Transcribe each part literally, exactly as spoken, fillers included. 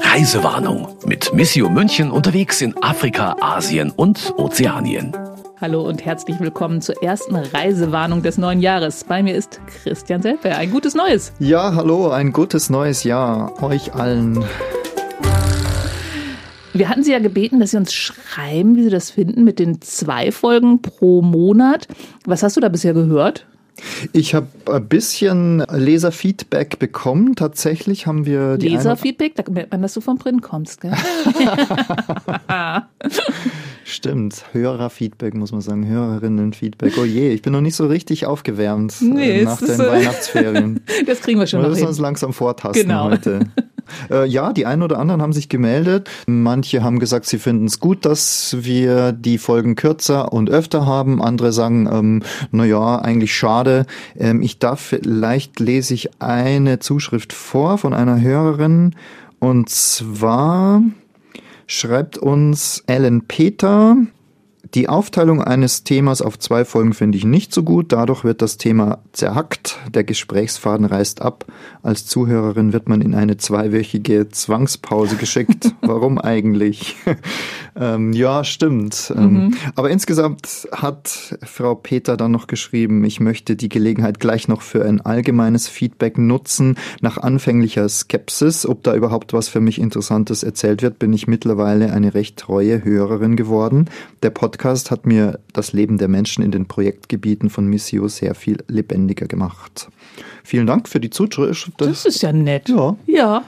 Reisewarnung. Mit Missio München unterwegs in Afrika, Asien und Ozeanien. Hallo und herzlich willkommen zur ersten Reisewarnung des neuen Jahres. Bei mir ist Christian Selber. Ein gutes Neues. Ja, hallo, ein gutes neues Jahr. Euch allen. Wir hatten Sie ja gebeten, dass Sie uns schreiben, wie Sie das finden mit den zwei Folgen pro Monat. Was hast du da bisher gehört? Ich habe ein bisschen Leserfeedback bekommen. Tatsächlich haben wir die Leserfeedback, da merkt man, dass du vom Print kommst, gell? Stimmt, Hörerfeedback muss man sagen, Hörerinnenfeedback. Oh je, ich bin noch nicht so richtig aufgewärmt nee, äh, nach den so Weihnachtsferien. Das kriegen wir schon noch hin. Wir müssen uns langsam vortasten genau. heute. Äh, ja, die einen oder anderen haben sich gemeldet. Manche haben gesagt, sie finden es gut, dass wir die Folgen kürzer und öfter haben. Andere sagen, ähm, naja, eigentlich schade. Ähm, ich darf, vielleicht lese ich eine Zuschrift vor von einer Hörerin. Und zwar schreibt uns Ellen Peter: Die Aufteilung eines Themas auf zwei Folgen finde ich nicht so gut. Dadurch wird das Thema zerhackt. Der Gesprächsfaden reißt ab. Als Zuhörerin wird man in eine zweiwöchige Zwangspause geschickt. Warum eigentlich? ähm, ja, stimmt. Mhm. Ähm, aber insgesamt hat Frau Peter dann noch geschrieben, ich möchte die Gelegenheit gleich noch für ein allgemeines Feedback nutzen. Nach anfänglicher Skepsis, ob da überhaupt was für mich Interessantes erzählt wird, bin ich mittlerweile eine recht treue Hörerin geworden. Der Podcast Podcast hat mir das Leben der Menschen in den Projektgebieten von Missio sehr viel lebendiger gemacht. Vielen Dank für die Zuschrift. Das, das ist ja nett. Ja. Ja.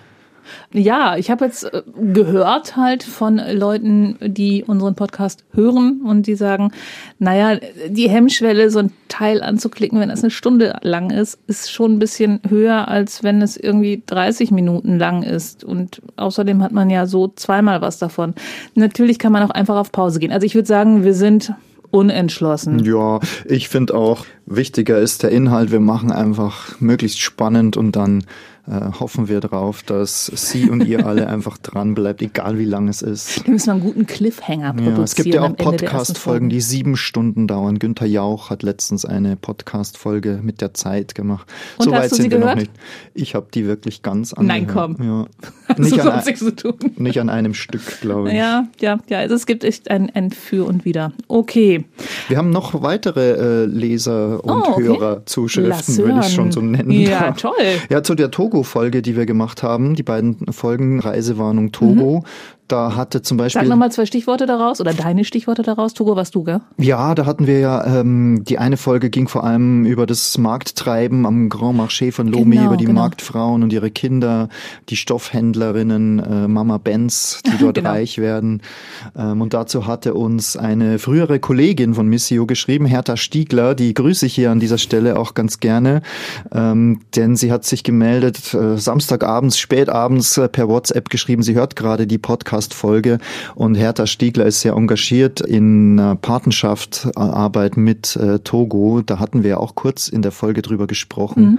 Ja, ich habe jetzt gehört halt von Leuten, die unseren Podcast hören und die sagen, naja, die Hemmschwelle, so ein Teil anzuklicken, wenn es eine Stunde lang ist, ist schon ein bisschen höher, als wenn es irgendwie dreißig Minuten lang ist. Und außerdem hat man ja so zweimal was davon. Natürlich kann man auch einfach auf Pause gehen. Also ich würde sagen, wir sind unentschlossen. Ja, ich finde auch, wichtiger ist der Inhalt. Wir machen einfach möglichst spannend und dann äh, hoffen wir drauf, dass Sie und ihr alle einfach dran bleibt, egal wie lang es ist. Wir müssen einen guten Cliffhanger produzieren. Ja, es gibt ja auch Podcast-Folgen, die sieben Stunden dauern. Günther Jauch hat letztens eine Podcast-Folge mit der Zeit gemacht. Und so hast weit du sind sie wir gehört? Noch nicht. Ich habe die wirklich ganz angehört. Nein, komm. Ja. Hast nicht, an ein, zu tun. Nicht an einem Stück, glaube ich. Ja, ja, ja. Also es gibt echt ein, ein Für und Wider. Okay. Wir haben noch weitere äh, Leser und oh, okay. Hörerzuschriften, würde ich schon so nennen. Ja, toll. Ja, zu der Togo Folge, die wir gemacht haben, die beiden Folgen Reisewarnung Togo, mhm. Da hatte zum Beispiel... Sag nochmal zwei Stichworte daraus oder deine Stichworte daraus. Togo warst du, gell? Ja, da hatten wir ja, ähm, die eine Folge ging vor allem über das Markttreiben am Grand Marché von Lomé, genau, über die genau. Marktfrauen und ihre Kinder, die Stoffhändlerinnen, äh, Mama Benz, die dort genau. reich werden. Ähm, und dazu hatte uns eine frühere Kollegin von Missio geschrieben, Hertha Stiegler, die grüße ich hier an dieser Stelle auch ganz gerne, ähm, denn sie hat sich gemeldet, äh, samstagabends, spätabends äh, per WhatsApp geschrieben, sie hört gerade die Podcast Folge und Hertha Stiegler ist sehr engagiert in Patenschaftsarbeit mit äh, Togo. Da hatten wir ja auch kurz in der Folge drüber gesprochen, mhm.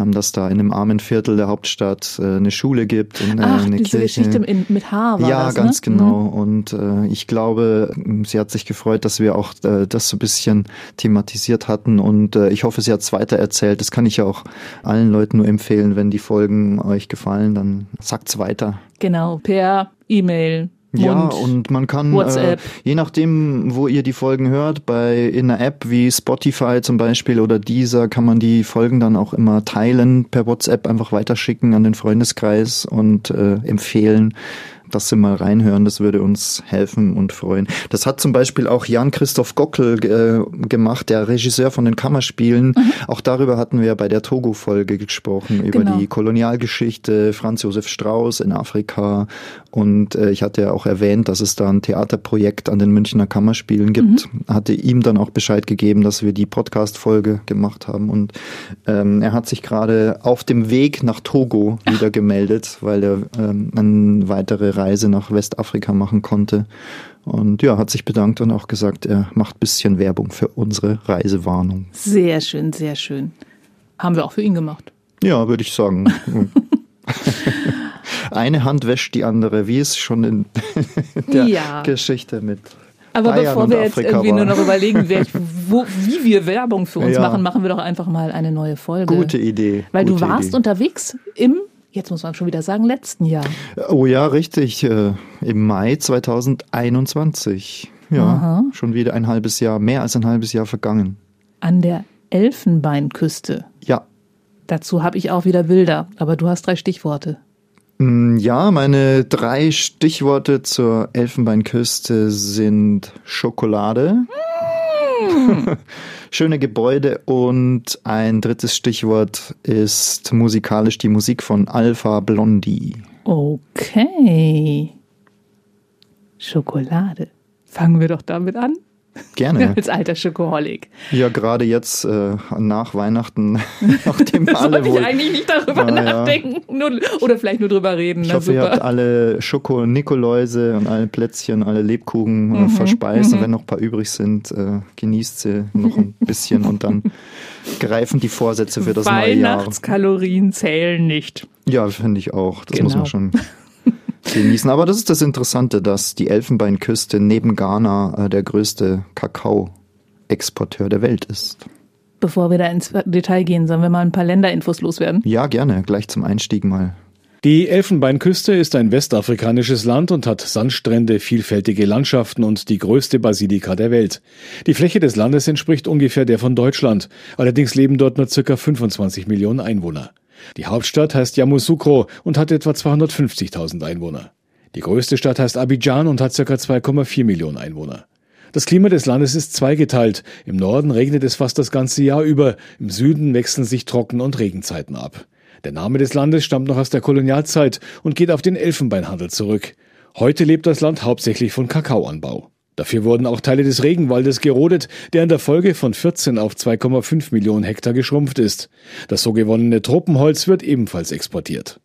ähm, dass da in einem armen Viertel der Hauptstadt äh, eine Schule gibt. Und, äh, Ach, eine diese Kirche. Geschichte in, mit Haar war ja, das, Ja, ganz ne? genau. Mhm. Und äh, ich glaube, sie hat sich gefreut, dass wir auch äh, das so ein bisschen thematisiert hatten und äh, ich hoffe, sie hat es weitererzählt. Das kann ich ja auch allen Leuten nur empfehlen, wenn die Folgen euch gefallen, dann sagt's weiter. Genau, per E-Mail. Ja, und man kann, äh, je nachdem, wo ihr die Folgen hört, bei in einer App wie Spotify zum Beispiel oder Deezer, kann man die Folgen dann auch immer teilen, per WhatsApp einfach weiterschicken an den Freundeskreis und äh, empfehlen, dass sie mal reinhören. Das würde uns helfen und freuen. Das hat zum Beispiel auch Jan-Christoph Gockel äh, gemacht, der Regisseur von den Kammerspielen. Mhm. Auch darüber hatten wir bei der Togo-Folge gesprochen, über genau. die Kolonialgeschichte, Franz-Josef Strauß in Afrika. Und äh, ich hatte ja auch erwähnt, dass es da ein Theaterprojekt an den Münchner Kammerspielen gibt. Mhm. Hatte ihm dann auch Bescheid gegeben, dass wir die Podcast-Folge gemacht haben. Und ähm, er hat sich gerade auf dem Weg nach Togo Ach. wieder gemeldet, weil er ähm, eine weitere Reise nach Westafrika machen konnte. Und ja, hat sich bedankt und auch gesagt, er macht ein bisschen Werbung für unsere Reisewarnung. Sehr schön, sehr schön. Haben wir auch für ihn gemacht. Ja, würde ich sagen. Eine Hand wäscht die andere, wie es schon in der ja. Geschichte mit Aber Bayern, bevor wir jetzt Afrika irgendwie war. Nur noch überlegen, wer, wo, wie wir Werbung für uns ja. machen, machen wir doch einfach mal eine neue Folge. Gute Idee. Weil Gute du warst Idee. unterwegs im, jetzt muss man schon wieder sagen, letzten Jahr. Oh ja, richtig. Äh, im Mai zwanzig einundzwanzig. Ja, aha. Schon wieder ein halbes Jahr, mehr als ein halbes Jahr vergangen. An der Elfenbeinküste. Ja. Dazu habe ich auch wieder Bilder, aber du hast drei Stichworte. Ja, meine drei Stichworte zur Elfenbeinküste sind Schokolade, mm. schöne Gebäude und ein drittes Stichwort ist musikalisch die Musik von Alpha Blondy. Okay. Schokolade. Fangen wir doch damit an. Gerne. Als alter Schokoholic. Ja, gerade jetzt äh, nach Weihnachten, nachdem alle wohl... Sollte ich eigentlich nicht darüber na, nachdenken ja. nur, oder vielleicht nur drüber reden. Ich na, hoffe, super. Ihr habt alle Schoko-Nikoläuse und alle Plätzchen, alle Lebkuchen mhm. verspeist. Mhm. Und wenn noch ein paar übrig sind, äh, genießt sie noch ein bisschen und dann greifen die Vorsätze für das neue Jahr. Weihnachtskalorien zählen nicht. Ja, finde ich auch. Das genau. muss man schon... genießen. Aber das ist das Interessante, dass die Elfenbeinküste neben Ghana äh, der größte Kakao-Exporteur der Welt ist. Bevor wir da ins Detail gehen, sollen wir mal ein paar Länderinfos loswerden? Ja, gerne. Gleich zum Einstieg mal. Die Elfenbeinküste ist ein westafrikanisches Land und hat Sandstrände, vielfältige Landschaften und die größte Basilika der Welt. Die Fläche des Landes entspricht ungefähr der von Deutschland. Allerdings leben dort nur ca. fünfundzwanzig Millionen Einwohner. Die Hauptstadt heißt Yamoussoukro und hat etwa zweihundertfünfzigtausend Einwohner. Die größte Stadt heißt Abidjan und hat ca. zwei Komma vier Millionen Einwohner. Das Klima des Landes ist zweigeteilt. Im Norden regnet es fast das ganze Jahr über, im Süden wechseln sich Trocken- und Regenzeiten ab. Der Name des Landes stammt noch aus der Kolonialzeit und geht auf den Elfenbeinhandel zurück. Heute lebt das Land hauptsächlich von Kakaoanbau. Dafür wurden auch Teile des Regenwaldes gerodet, der in der Folge von vierzehn auf zwei Komma fünf Millionen Hektar geschrumpft ist. Das so gewonnene Tropenholz wird ebenfalls exportiert.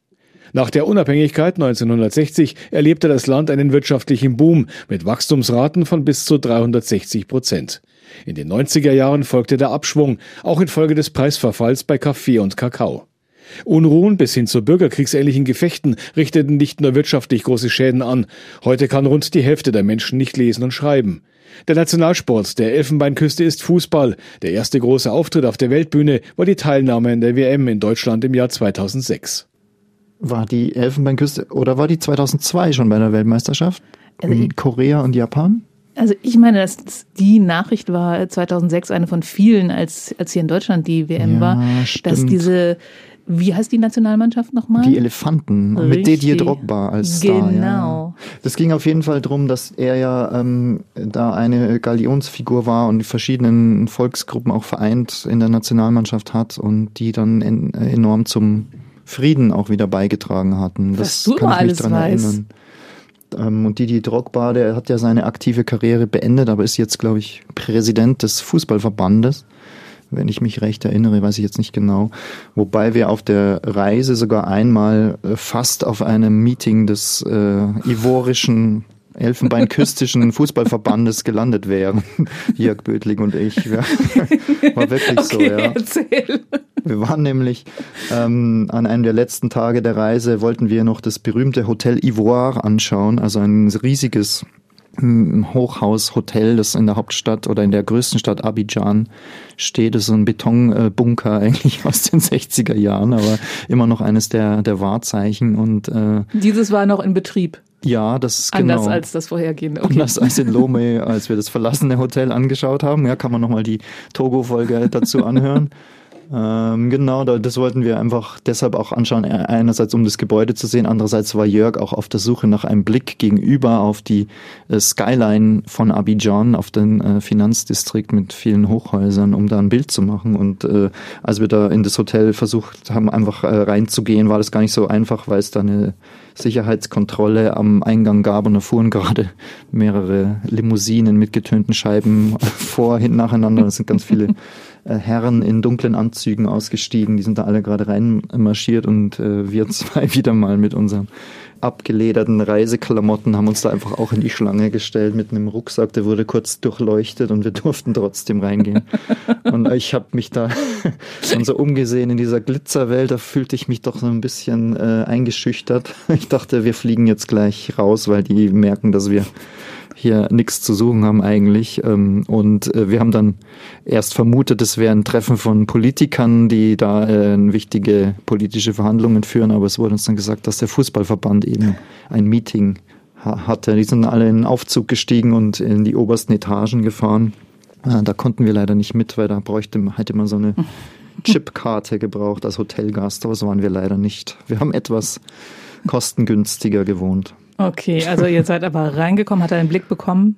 Nach der Unabhängigkeit neunzehnhundertsechzig erlebte das Land einen wirtschaftlichen Boom mit Wachstumsraten von bis zu dreihundertsechzig Prozent. In den neunziger Jahren folgte der Abschwung, auch infolge des Preisverfalls bei Kaffee und Kakao. Unruhen bis hin zu bürgerkriegsähnlichen Gefechten richteten nicht nur wirtschaftlich große Schäden an. Heute kann rund die Hälfte der Menschen nicht lesen und schreiben. Der Nationalsport der Elfenbeinküste ist Fußball. Der erste große Auftritt auf der Weltbühne war die Teilnahme in der W M in Deutschland im Jahr zweitausendsechs. War die Elfenbeinküste oder war die zweitausendzwei schon bei der Weltmeisterschaft in Korea und Japan? Also ich meine, dass die Nachricht war zweitausendsechs eine von vielen, als, als hier in Deutschland die W M ja, war, stimmt. dass diese... Wie heißt die Nationalmannschaft nochmal? Die Elefanten. Richtig. Mit Didier Drogba als Star. Genau. Ja. Das ging auf jeden Fall darum, dass er ja ähm, da eine Galionsfigur war und die verschiedenen Volksgruppen auch vereint in der Nationalmannschaft hat und die dann in, äh, enorm zum Frieden auch wieder beigetragen hatten. Das kann ich mich dran erinnern. Ähm, und Didier Drogba, der hat ja seine aktive Karriere beendet, aber ist jetzt, glaube ich, Präsident des Fußballverbandes. Wenn ich mich recht erinnere, weiß ich jetzt nicht genau. Wobei wir auf der Reise sogar einmal fast auf einem Meeting des äh, ivorischen, elfenbeinküstischen Fußballverbandes gelandet wären. Jörg Bödling und ich. Ja. War wirklich okay, so, ja. Erzähl. Wir waren nämlich ähm, an einem der letzten Tage der Reise, wollten wir noch das berühmte Hotel Ivoire anschauen, also ein riesiges Hochhaushotel, das in der Hauptstadt oder in der größten Stadt Abidjan steht. Das ist so ein Betonbunker eigentlich aus den sechziger Jahren, aber immer noch eines der, der Wahrzeichen. Und äh, dieses war noch in Betrieb. Ja, das ist anders genau. als das vorhergehende. Okay. Anders als in Lomé, als wir das verlassene Hotel angeschaut haben. Ja, kann man nochmal die Togo-Folge dazu anhören. Genau, das wollten wir einfach deshalb auch anschauen, einerseits um das Gebäude zu sehen, andererseits war Jörg auch auf der Suche nach einem Blick gegenüber auf die Skyline von Abidjan, auf den Finanzdistrikt mit vielen Hochhäusern, um da ein Bild zu machen. Und äh, als wir da in das Hotel versucht haben, einfach äh, reinzugehen, war das gar nicht so einfach, weil es da eine Sicherheitskontrolle am Eingang gab und da fuhren gerade mehrere Limousinen mit getönten Scheiben vor, hinten nacheinander. Das sind ganz viele Herren in dunklen Anzügen ausgestiegen, die sind da alle gerade reinmarschiert und äh, wir zwei wieder mal mit unserem abgelederten Reiseklamotten, haben uns da einfach auch in die Schlange gestellt mit einem Rucksack, der wurde kurz durchleuchtet und wir durften trotzdem reingehen. Und ich habe mich da schon so umgesehen in dieser Glitzerwelt, da fühlte ich mich doch so ein bisschen äh, eingeschüchtert. Ich dachte, wir fliegen jetzt gleich raus, weil die merken, dass wir hier nichts zu suchen haben eigentlich. Und wir haben dann erst vermutet, es wäre ein Treffen von Politikern, die da wichtige politische Verhandlungen führen. Aber es wurde uns dann gesagt, dass der Fußballverband eben ein Meeting hatte. Die sind alle in den Aufzug gestiegen und in die obersten Etagen gefahren. Da konnten wir leider nicht mit, weil da bräuchte, hätte man so eine Chipkarte gebraucht als Hotelgast. Aber so waren wir leider nicht. Wir haben etwas kostengünstiger gewohnt. Okay, also ihr seid aber reingekommen, hat er einen Blick bekommen?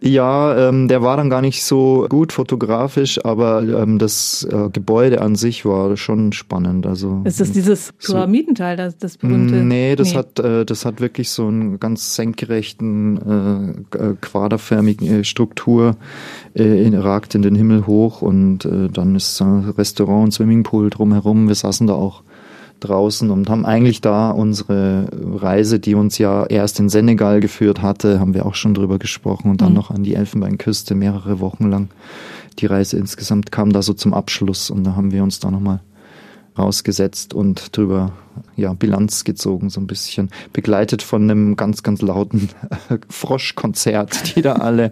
Ja, ähm, der war dann gar nicht so gut fotografisch, aber ähm, das äh, Gebäude an sich war schon spannend. Also, ist das dieses Pyramidenteil, das, das berühmte? Nee, das, nee. Hat, äh, das hat wirklich so einen ganz senkrechten, äh, quaderförmigen äh, Struktur, äh, in, ragt in den Himmel hoch und äh, dann ist äh, Restaurant und Swimmingpool drumherum. Wir saßen da auch draußen und haben eigentlich da unsere Reise, die uns ja erst in Senegal geführt hatte, haben wir auch schon drüber gesprochen und dann mhm. noch an die Elfenbeinküste mehrere Wochen lang. Die Reise insgesamt kam da so zum Abschluss und da haben wir uns da nochmal rausgesetzt und drüber ja, Bilanz gezogen so ein bisschen, begleitet von einem ganz, ganz lauten Froschkonzert, die da alle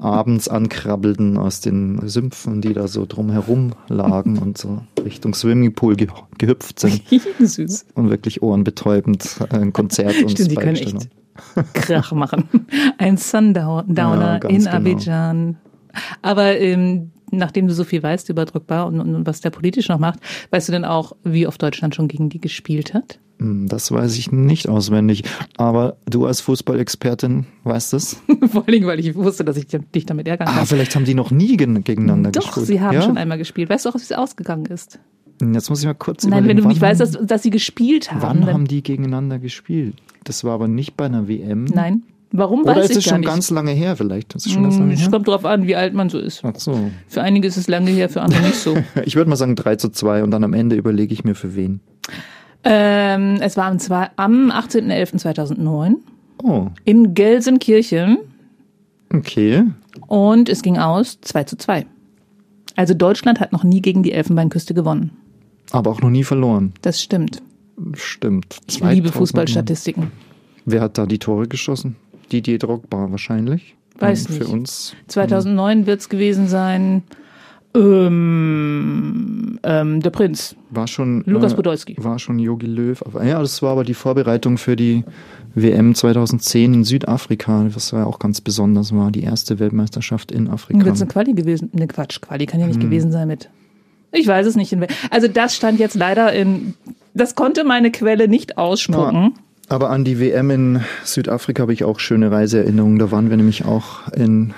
abends ankrabbelten aus den Sümpfen, die da so drumherum lagen und so Richtung Swimmingpool ge- gehüpft sind. Süß. Und wirklich ohrenbetäubend ein Konzert uns Stimmt, die können echt Krach machen. Ein Sundowner ja, in genau. Abidjan. Aber ähm, nachdem du so viel weißt über Drogba und, und, und was der politisch noch macht, weißt du denn auch, wie oft Deutschland schon gegen die gespielt hat? Das weiß ich nicht auswendig, aber du als Fußballexpertin weißt es? Vor allem, weil ich wusste, dass ich dich damit ärgern kann. Ah, vielleicht haben die noch nie gegeneinander Doch, gespielt. Doch, sie haben ja? schon einmal gespielt. Weißt du auch, wie es ausgegangen ist? Jetzt muss ich mal kurz Nein, überlegen. Nein, wenn du nicht weißt, dass, dass sie gespielt haben. Wann haben die gegeneinander gespielt? Das war aber nicht bei einer W M. Nein. Warum Oder weiß ist ich es gar schon nicht. ganz lange her vielleicht? Es mm, kommt drauf an, wie alt man so ist. Ach so. Für einige ist es lange her, für andere nicht so. Ich würde mal sagen drei zu zwei und dann am Ende überlege ich mir für wen. Ähm, es war am, am achtzehnten elften zweitausendneun oh. in Gelsenkirchen. Okay. Und es ging aus zwei zu zwei. Also Deutschland hat noch nie gegen die Elfenbeinküste gewonnen. Aber auch noch nie verloren. Das stimmt. Stimmt. Ich liebe Fußballstatistiken. Wer hat da die Tore geschossen? Didier Drogba wahrscheinlich. Weiß nicht. Für uns. zweitausendneun wird es gewesen sein. Ähm, ähm, der Prinz. War schon. Lukas äh, Podolski. War schon Jogi Löw. Ja, das war aber die Vorbereitung für die W M zweitausendzehn in Südafrika, was ja auch ganz besonders war. Die erste Weltmeisterschaft in Afrika. Wird es eine Quali gewesen? Ne, Quatsch. Quali kann ja nicht hm. gewesen sein mit. Ich weiß es nicht. Also, das stand jetzt leider in. Das konnte meine Quelle nicht ausspucken. Na. Aber an die W M in Südafrika habe ich auch schöne Reiseerinnerungen. Da waren wir nämlich auch in,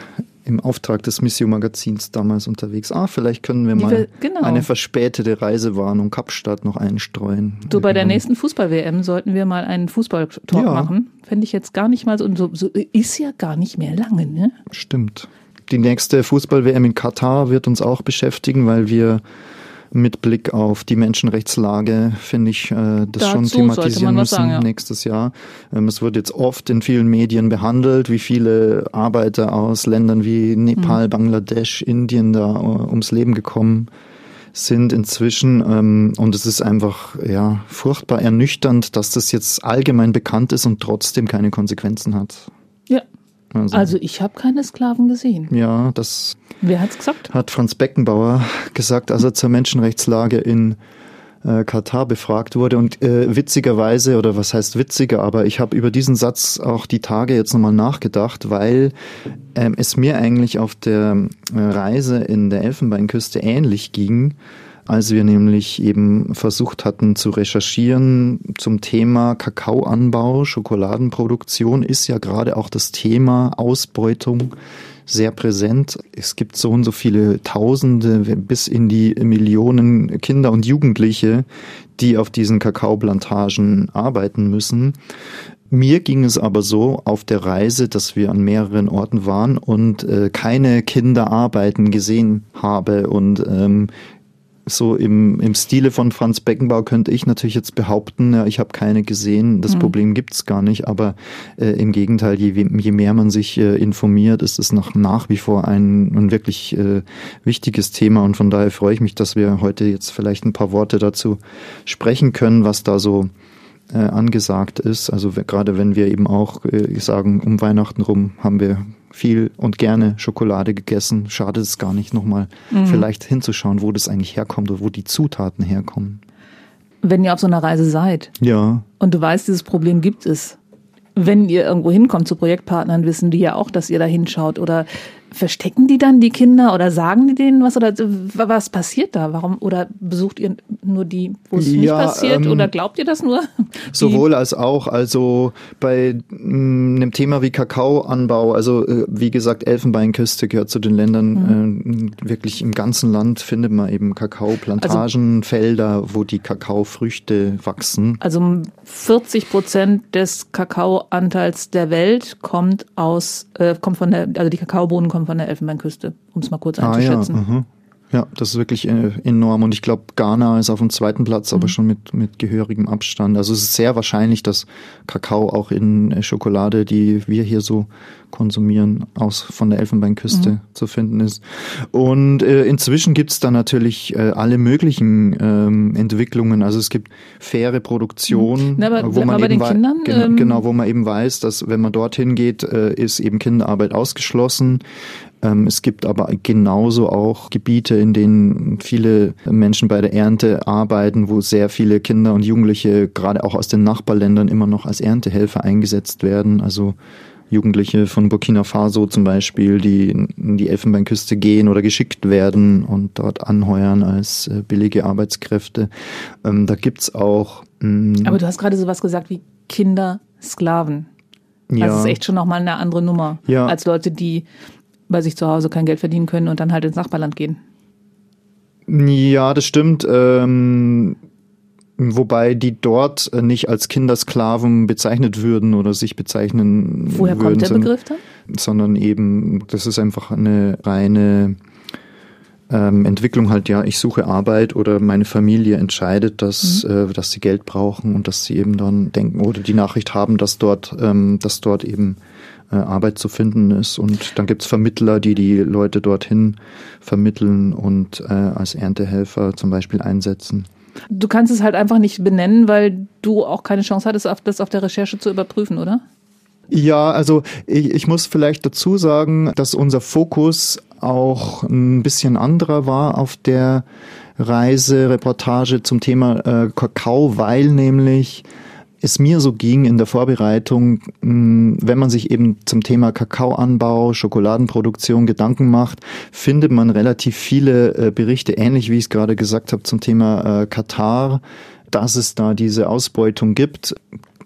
im Auftrag des Missio Magazins damals unterwegs. Ah, vielleicht können wir mal genau. eine verspätete Reisewarnung Kapstadt noch einstreuen. So bei der nächsten Fußball-W M sollten wir mal einen Fußball-Talk ja. machen. Fände ich jetzt gar nicht mal so, so, so. Ist ja gar nicht mehr lange, ne? Stimmt. Die nächste Fußball-W M in Katar wird uns auch beschäftigen, weil wir mit Blick auf die Menschenrechtslage, finde ich, das Dazu schon thematisieren müssen sagen, ja. nächstes Jahr. Es wird jetzt oft in vielen Medien behandelt, wie viele Arbeiter aus Ländern wie Nepal, mhm. Bangladesch, Indien da ums Leben gekommen sind inzwischen. Und es ist einfach ja furchtbar ernüchternd, dass das jetzt allgemein bekannt ist und trotzdem keine Konsequenzen hat. Ja. Also, also ich habe keine Sklaven gesehen. Ja, das Wer hat's gesagt? hat Franz Beckenbauer gesagt, als er zur Menschenrechtslage in äh, Katar befragt wurde. Und äh, witzigerweise, oder was heißt witziger, aber ich habe über diesen Satz auch die Tage jetzt nochmal nachgedacht, weil ähm, es mir eigentlich auf der Reise in der Elfenbeinküste ähnlich ging, als wir nämlich eben versucht hatten zu recherchieren zum Thema Kakaoanbau, Schokoladenproduktion ist ja gerade auch das Thema Ausbeutung sehr präsent. Es gibt so und so viele Tausende bis in die Millionen Kinder und Jugendliche, die auf diesen Kakaoplantagen arbeiten müssen. Mir ging es aber so auf der Reise, dass wir an mehreren Orten waren und äh, keine Kinderarbeiten gesehen habe und ähm, so im, im Stile von Franz Beckenbauer könnte ich natürlich jetzt behaupten, ja, ich habe keine gesehen, das mhm. Problem gibt's gar nicht, aber äh, im Gegenteil, je, je mehr man sich äh, informiert, ist es noch nach wie vor ein, ein wirklich äh, wichtiges Thema, und von daher freue ich mich, dass wir heute jetzt vielleicht ein paar Worte dazu sprechen können, was da so äh, angesagt ist. Also gerade wenn wir eben auch äh, sagen, um Weihnachten rum haben wir viel und gerne Schokolade gegessen. Schade ist es gar nicht, nochmal mhm. vielleicht hinzuschauen, wo das eigentlich herkommt oder wo die Zutaten herkommen. Wenn ihr auf so einer Reise seid, ja, und du weißt, dieses Problem gibt es. Wenn ihr irgendwo hinkommt zu Projektpartnern, wissen die ja auch, dass ihr da hinschaut. Oder verstecken die dann die Kinder oder sagen die denen was? Oder was passiert da? Warum? Oder besucht ihr nur die, wo es ja, nicht passiert? Ähm, oder glaubt ihr das nur? Sowohl als auch. Also bei mh, einem Thema wie Kakaoanbau, also äh, wie gesagt, Elfenbeinküste gehört zu den Ländern, mhm. äh, wirklich im ganzen Land findet man eben Kakaoplantagen, also, Felder, wo die Kakaofrüchte wachsen. Also vierzig Prozent des Kakaoanteils der Welt kommt aus, äh, kommt von der, also die Kakaobohnen kommen von der Elfenbeinküste, um es mal kurz einzuschätzen. Ah, ja. Ja, das ist wirklich enorm, und ich glaube, Ghana ist auf dem zweiten Platz, aber mhm. schon mit, mit gehörigem Abstand. Also es ist sehr wahrscheinlich, dass Kakao auch in Schokolade, die wir hier so konsumieren, aus von der Elfenbeinküste mhm. zu finden ist. Und äh, inzwischen gibt es da natürlich äh, alle möglichen ähm, Entwicklungen. Also es gibt faire Produktion, mhm. Na, aber, wo man eben bei den Kindern, genau, ähm, genau, wo man eben weiß, dass wenn man dorthin geht, äh, ist eben Kinderarbeit ausgeschlossen. Es gibt aber genauso auch Gebiete, in denen viele Menschen bei der Ernte arbeiten, wo sehr viele Kinder und Jugendliche, gerade auch aus den Nachbarländern, immer noch als Erntehelfer eingesetzt werden. Also Jugendliche von Burkina Faso zum Beispiel, die in die Elfenbeinküste gehen oder geschickt werden und dort anheuern als billige Arbeitskräfte. Da gibt's auch... Aber du hast gerade sowas gesagt wie Kindersklaven. Ja. Das ist echt schon nochmal eine andere Nummer, ja, als Leute, die bei sich zu Hause kein Geld verdienen können und dann halt ins Nachbarland gehen. Ja, das stimmt. Ähm, wobei die dort nicht als Kindersklaven bezeichnet würden oder sich bezeichnen Woher würden. Woher kommt der sondern, Begriff dann? Sondern eben, das ist einfach eine reine ähm, Entwicklung halt, ja, ich suche Arbeit oder meine Familie entscheidet, dass, mhm. äh, dass sie Geld brauchen und dass sie eben dann denken oder die Nachricht haben, dass dort, ähm, dass dort eben Arbeit zu finden ist, und dann gibt es Vermittler, die die Leute dorthin vermitteln und äh, als Erntehelfer zum Beispiel einsetzen. Du kannst es halt einfach nicht benennen, weil du auch keine Chance hattest, das auf der Recherche zu überprüfen, oder? Ja, also ich, ich muss vielleicht dazu sagen, dass unser Fokus auch ein bisschen anderer war auf der Reise, Reportage zum Thema äh, Kakao, weil nämlich es mir so ging in der Vorbereitung, wenn man sich eben zum Thema Kakaoanbau, Schokoladenproduktion Gedanken macht, findet man relativ viele Berichte, ähnlich wie ich es gerade gesagt habe, zum Thema Katar, dass es da diese Ausbeutung gibt.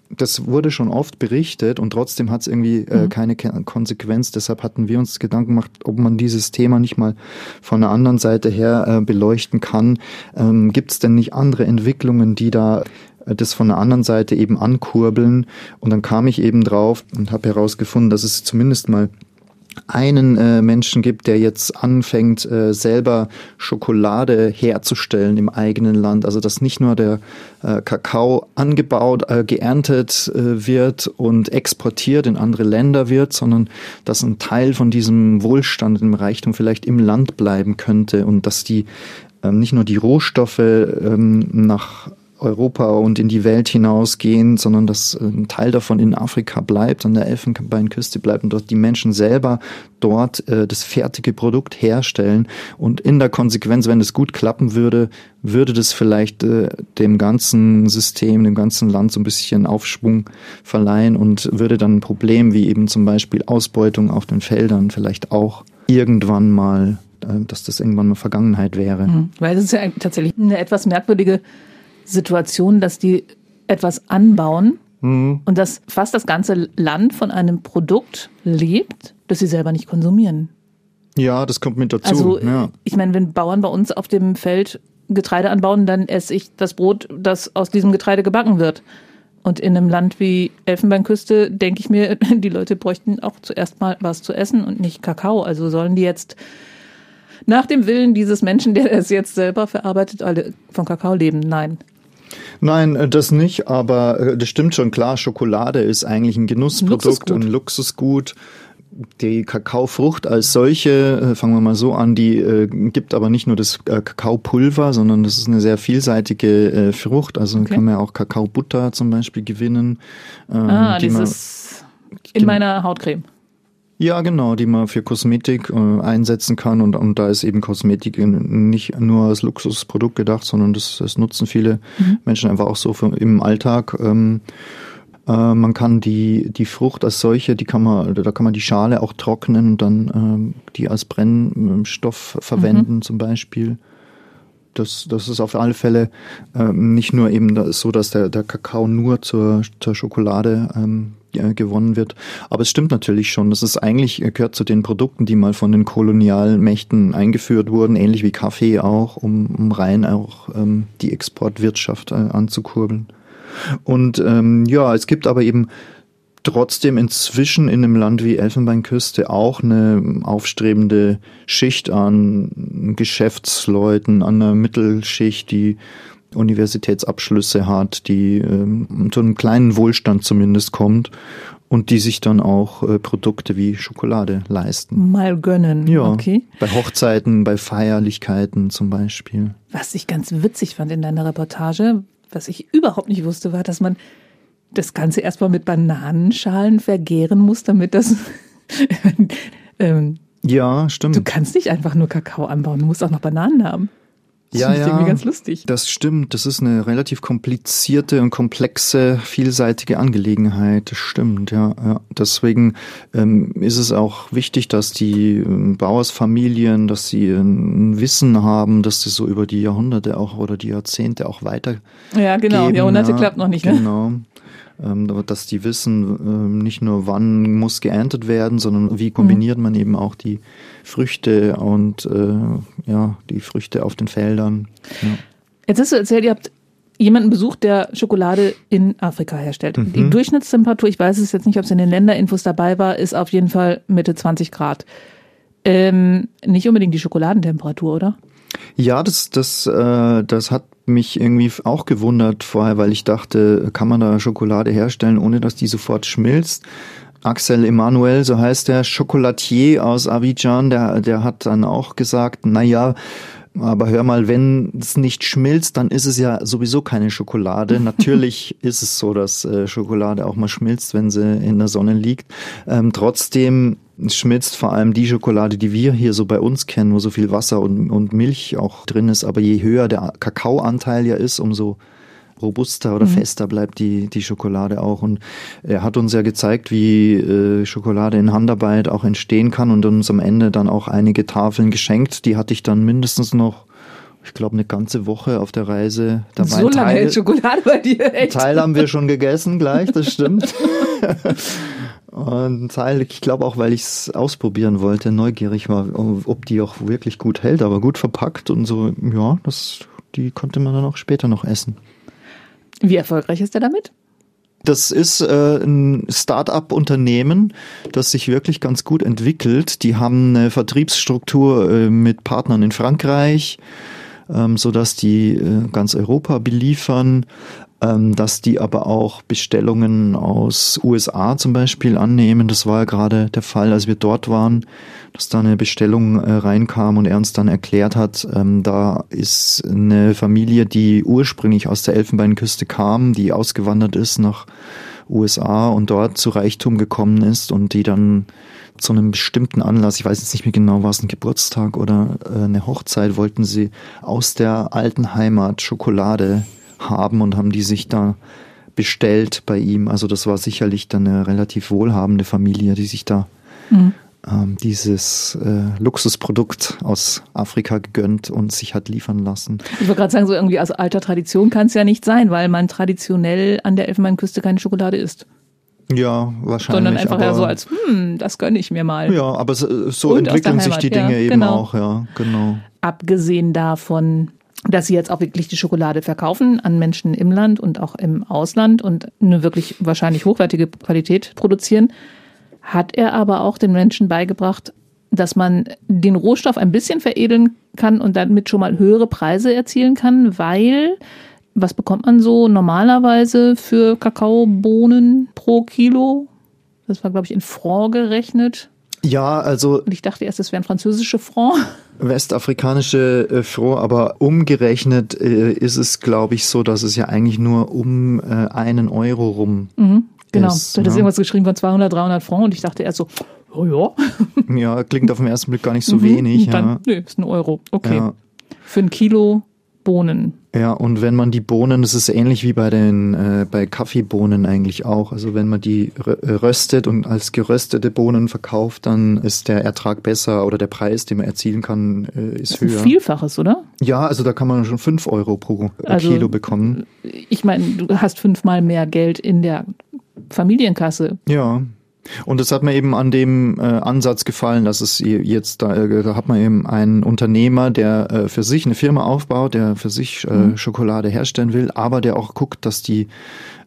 Das wurde schon oft berichtet und trotzdem hat es irgendwie äh, keine Ke- Konsequenz. Deshalb hatten wir uns Gedanken gemacht, ob man dieses Thema nicht mal von einer anderen Seite her äh, beleuchten kann. Ähm, gibt es denn nicht andere Entwicklungen, die da äh, das von der anderen Seite eben ankurbeln? Und dann kam ich eben drauf und habe herausgefunden, dass es zumindest mal einen äh, Menschen gibt, der jetzt anfängt, äh, selber Schokolade herzustellen im eigenen Land. Also dass nicht nur der äh, Kakao angebaut, äh, geerntet äh, wird und exportiert in andere Länder wird, sondern dass ein Teil von diesem Wohlstand, dem Reichtum vielleicht im Land bleiben könnte, und dass die äh, nicht nur die Rohstoffe äh, nach Europa und in die Welt hinausgehen, sondern dass ein Teil davon in Afrika bleibt, an der Elfenbeinküste bleibt, und dass die Menschen selber dort äh, das fertige Produkt herstellen. Und in der Konsequenz, wenn es gut klappen würde, würde das vielleicht äh, dem ganzen System, dem ganzen Land so ein bisschen Aufschwung verleihen und würde dann ein Problem wie eben zum Beispiel Ausbeutung auf den Feldern vielleicht auch irgendwann mal, äh, dass das irgendwann mal Vergangenheit wäre. Mhm. Weil das ist ja tatsächlich eine etwas merkwürdige Situation, dass die etwas anbauen mhm. und dass fast das ganze Land von einem Produkt lebt, das sie selber nicht konsumieren. Ja, das kommt mit dazu. Also ja. Ich meine, wenn Bauern bei uns auf dem Feld Getreide anbauen, dann esse ich das Brot, das aus diesem Getreide gebacken wird. Und in einem Land wie Elfenbeinküste denke ich mir, die Leute bräuchten auch zuerst mal was zu essen und nicht Kakao. Also sollen die jetzt nach dem Willen dieses Menschen, der es jetzt selber verarbeitet, alle von Kakao leben? Nein. Nein, das nicht, aber das stimmt schon, klar, Schokolade ist eigentlich ein Genussprodukt, Luxusgut. Und Luxusgut. Die Kakaofrucht als solche, fangen wir mal so an, die äh, gibt aber nicht nur das äh, Kakaopulver, sondern das ist eine sehr vielseitige äh, Frucht. Also okay. Kann man ja auch Kakaobutter zum Beispiel gewinnen. Ähm, ah, die dieses man, in die meiner Hautcreme. Ja, genau, die man für Kosmetik äh, einsetzen kann. Und, und da ist eben Kosmetik nicht nur als Luxusprodukt gedacht, sondern das, das nutzen viele mhm. Menschen einfach auch so für, im Alltag. Ähm, äh, man kann die, die Frucht als solche, die kann man, da kann man die Schale auch trocknen und dann äh, die als Brennstoff verwenden mhm. zum Beispiel. Das, das ist auf alle Fälle äh, nicht nur eben so, dass der, der Kakao nur zur, zur Schokolade ähm, gewonnen wird. Aber es stimmt natürlich schon, das ist eigentlich, gehört zu den Produkten, die mal von den kolonialen Mächten eingeführt wurden, ähnlich wie Kaffee auch, um, um rein auch ähm, die Exportwirtschaft äh, anzukurbeln. Und ähm, ja, es gibt aber eben trotzdem inzwischen in einem Land wie Elfenbeinküste auch eine aufstrebende Schicht an Geschäftsleuten, an der Mittelschicht, die Universitätsabschlüsse hat, die ähm, zu einem kleinen Wohlstand zumindest kommt und die sich dann auch äh, Produkte wie Schokolade leisten. Mal gönnen, ja, okay. Bei Hochzeiten, bei Feierlichkeiten zum Beispiel. Was ich ganz witzig fand in deiner Reportage, was ich überhaupt nicht wusste, war, dass man das Ganze erstmal mit Bananenschalen vergären muss, damit das... ähm, ja, stimmt. Du kannst nicht einfach nur Kakao anbauen, du musst auch noch Bananen haben. Das ja, ja, ganz lustig. Das stimmt. Das ist eine relativ komplizierte und komplexe, vielseitige Angelegenheit. Das stimmt, ja. ja. Deswegen ähm, ist es auch wichtig, dass die ähm, Bauersfamilien, dass sie ein ähm, Wissen haben, dass das so über die Jahrhunderte auch oder die Jahrzehnte auch weitergeben. Ja, genau. Jahrhunderte ja, klappt noch nicht, ne? Genau. Ähm, dass die wissen, ähm, nicht nur wann muss geerntet werden, sondern wie kombiniert mhm. man eben auch die Früchte und äh, ja, die Früchte auf den Feldern. Ja. Jetzt hast du erzählt, ihr habt jemanden besucht, der Schokolade in Afrika herstellt. Mhm. Die Durchschnittstemperatur, ich weiß es jetzt nicht, ob es in den Länderinfos dabei war, ist auf jeden Fall Mitte zwanzig Grad. Ähm, nicht unbedingt die Schokoladentemperatur, oder? Ja, das, das, äh, das hat mich irgendwie auch gewundert vorher, weil ich dachte, kann man da Schokolade herstellen, ohne dass die sofort schmilzt? Axel Emanuel, so heißt der Chocolatier aus Abidjan, der, der hat dann auch gesagt, naja, aber hör mal, wenn es nicht schmilzt, dann ist es ja sowieso keine Schokolade. Natürlich ist es so, dass äh, Schokolade auch mal schmilzt, wenn sie in der Sonne liegt. Ähm, trotzdem schmilzt vor allem die Schokolade, die wir hier so bei uns kennen, wo so viel Wasser und, und Milch auch drin ist. Aber je höher der Kakaoanteil ja ist, umso robuster oder mhm. fester bleibt die, die Schokolade auch. Und er hat uns ja gezeigt, wie äh, Schokolade in Handarbeit auch entstehen kann und uns am Ende dann auch einige Tafeln geschenkt. Die hatte ich dann mindestens noch, ich glaube, eine ganze Woche auf der Reise dabei. So lange hält Schokolade bei dir, echt? Einen Teil haben wir schon gegessen gleich, das stimmt. Und ein Teil, ich glaube auch, weil ich es ausprobieren wollte, neugierig war, ob die auch wirklich gut hält, aber gut verpackt und so, ja, das, die konnte man dann auch später noch essen. Wie erfolgreich ist er damit? Das ist äh, ein Start-up-Unternehmen, das sich wirklich ganz gut entwickelt. Die haben eine Vertriebsstruktur äh, mit Partnern in Frankreich, ähm, sodass die äh, ganz Europa beliefern, ähm, dass die aber auch Bestellungen aus U S A zum Beispiel annehmen. Das war ja gerade der Fall, als wir dort waren, dass da eine Bestellung äh, reinkam und er uns dann erklärt hat, ähm, da ist eine Familie, die ursprünglich aus der Elfenbeinküste kam, die ausgewandert ist nach U S A und dort zu Reichtum gekommen ist und die dann zu einem bestimmten Anlass, ich weiß jetzt nicht mehr genau, war es ein Geburtstag oder äh, eine Hochzeit, wollten sie aus der alten Heimat Schokolade haben und haben die sich da bestellt bei ihm. Also das war sicherlich dann eine relativ wohlhabende Familie, die sich da mhm. dieses äh, Luxusprodukt aus Afrika gegönnt und sich hat liefern lassen. Ich wollte gerade sagen, so irgendwie aus alter Tradition kann es ja nicht sein, weil man traditionell an der Elfenbeinküste keine Schokolade isst. Ja, wahrscheinlich. Sondern einfach aber, ja so als, hm, das gönne ich mir mal. Ja, aber so, so entwickeln sich die Dinge ja, eben genau. auch. Ja, genau. Abgesehen davon, dass sie jetzt auch wirklich die Schokolade verkaufen an Menschen im Land und auch im Ausland und eine wirklich wahrscheinlich hochwertige Qualität produzieren, hat er aber auch den Menschen beigebracht, dass man den Rohstoff ein bisschen veredeln kann und damit schon mal höhere Preise erzielen kann, weil, was bekommt man so normalerweise für Kakaobohnen pro Kilo? Das war, glaube ich, in Franc gerechnet. Ja, also... Und ich dachte erst, das wären französische Francs. Westafrikanische äh, Francs, aber umgerechnet äh, ist es, glaube ich, so, dass es ja eigentlich nur um äh, einen Euro rum mhm, genau. ist. Genau, du hattest irgendwas geschrieben von zweihundert, dreihundert Francs und ich dachte erst so... Oh ja. Ja, klingt auf den ersten Blick gar nicht so mhm, wenig. Dann, ja. Nee, ist ein Euro. Okay. Ja. Für ein Kilo Bohnen. Ja, und wenn man die Bohnen, das ist ähnlich wie bei den äh, bei Kaffeebohnen eigentlich auch. Also wenn man die röstet und als geröstete Bohnen verkauft, dann ist der Ertrag besser oder der Preis, den man erzielen kann, äh, ist höher. Ein Vielfaches, oder? Ja, also da kann man schon fünf Euro pro also, Kilo bekommen. Ich meine, du hast fünfmal mehr Geld in der Familienkasse. Ja. Und das hat mir eben an dem äh, Ansatz gefallen, dass es jetzt, da, da hat man eben einen Unternehmer, der äh, für sich eine Firma aufbaut, der für sich äh, mhm. Schokolade herstellen will, aber der auch guckt, dass die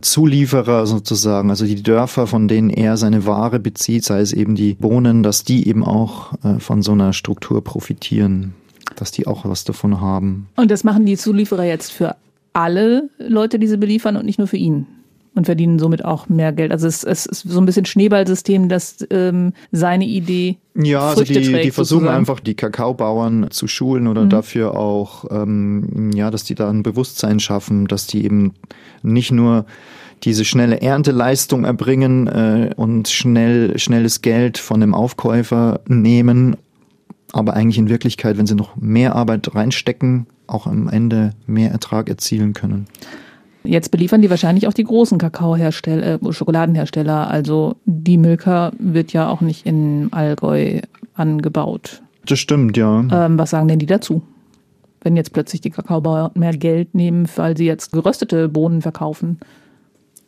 Zulieferer sozusagen, also die Dörfer, von denen er seine Ware bezieht, sei es eben die Bohnen, dass die eben auch äh, von so einer Struktur profitieren, dass die auch was davon haben. Und das machen die Zulieferer jetzt für alle Leute, die sie beliefern und nicht nur für ihn? Und verdienen somit auch mehr Geld. Also es, es ist so ein bisschen Schneeballsystem, dass ähm, seine Idee ja, also Früchte die, trägt, die versuchen sozusagen. Einfach die Kakaobauern zu schulen oder mhm. dafür auch, ähm, ja, dass die da ein Bewusstsein schaffen, dass die eben nicht nur diese schnelle Ernteleistung erbringen äh, und schnell schnelles Geld von dem Aufkäufer nehmen, aber eigentlich in Wirklichkeit, wenn sie noch mehr Arbeit reinstecken, auch am Ende mehr Ertrag erzielen können. Jetzt beliefern die wahrscheinlich auch die großen Kakaohersteller, äh, Schokoladenhersteller. Also die Milka wird ja auch nicht in Allgäu angebaut. Das stimmt, ja. Ähm, was sagen denn die dazu? Wenn jetzt plötzlich die Kakaobauern mehr Geld nehmen, weil sie jetzt geröstete Bohnen verkaufen?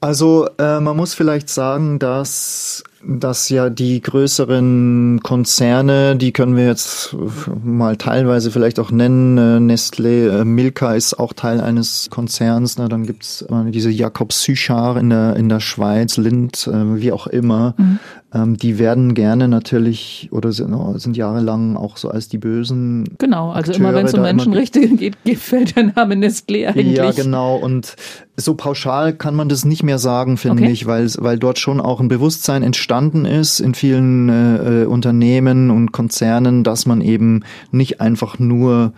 Also äh, man muss vielleicht sagen, dass, dass ja die größeren Konzerne, die können wir jetzt mal teilweise vielleicht auch nennen, äh, Nestlé, äh, Milka ist auch Teil eines Konzerns, ne? Dann gibt's äh, diese Jakob Süchar in der, in der Schweiz, Lindt, äh, wie auch immer, mhm. ähm, die werden gerne natürlich oder sind, sind jahrelang auch so als die bösen Genau, also Akteure, immer wenn es um Menschenrechte geht, fällt der Name Nestlé eigentlich. Ja, genau, und so pauschal kann man das nicht mehr sagen, finde okay. ich, weil, weil dort schon auch ein Bewusstsein entstanden ist in vielen äh, Unternehmen und Konzernen, dass man eben nicht einfach nur,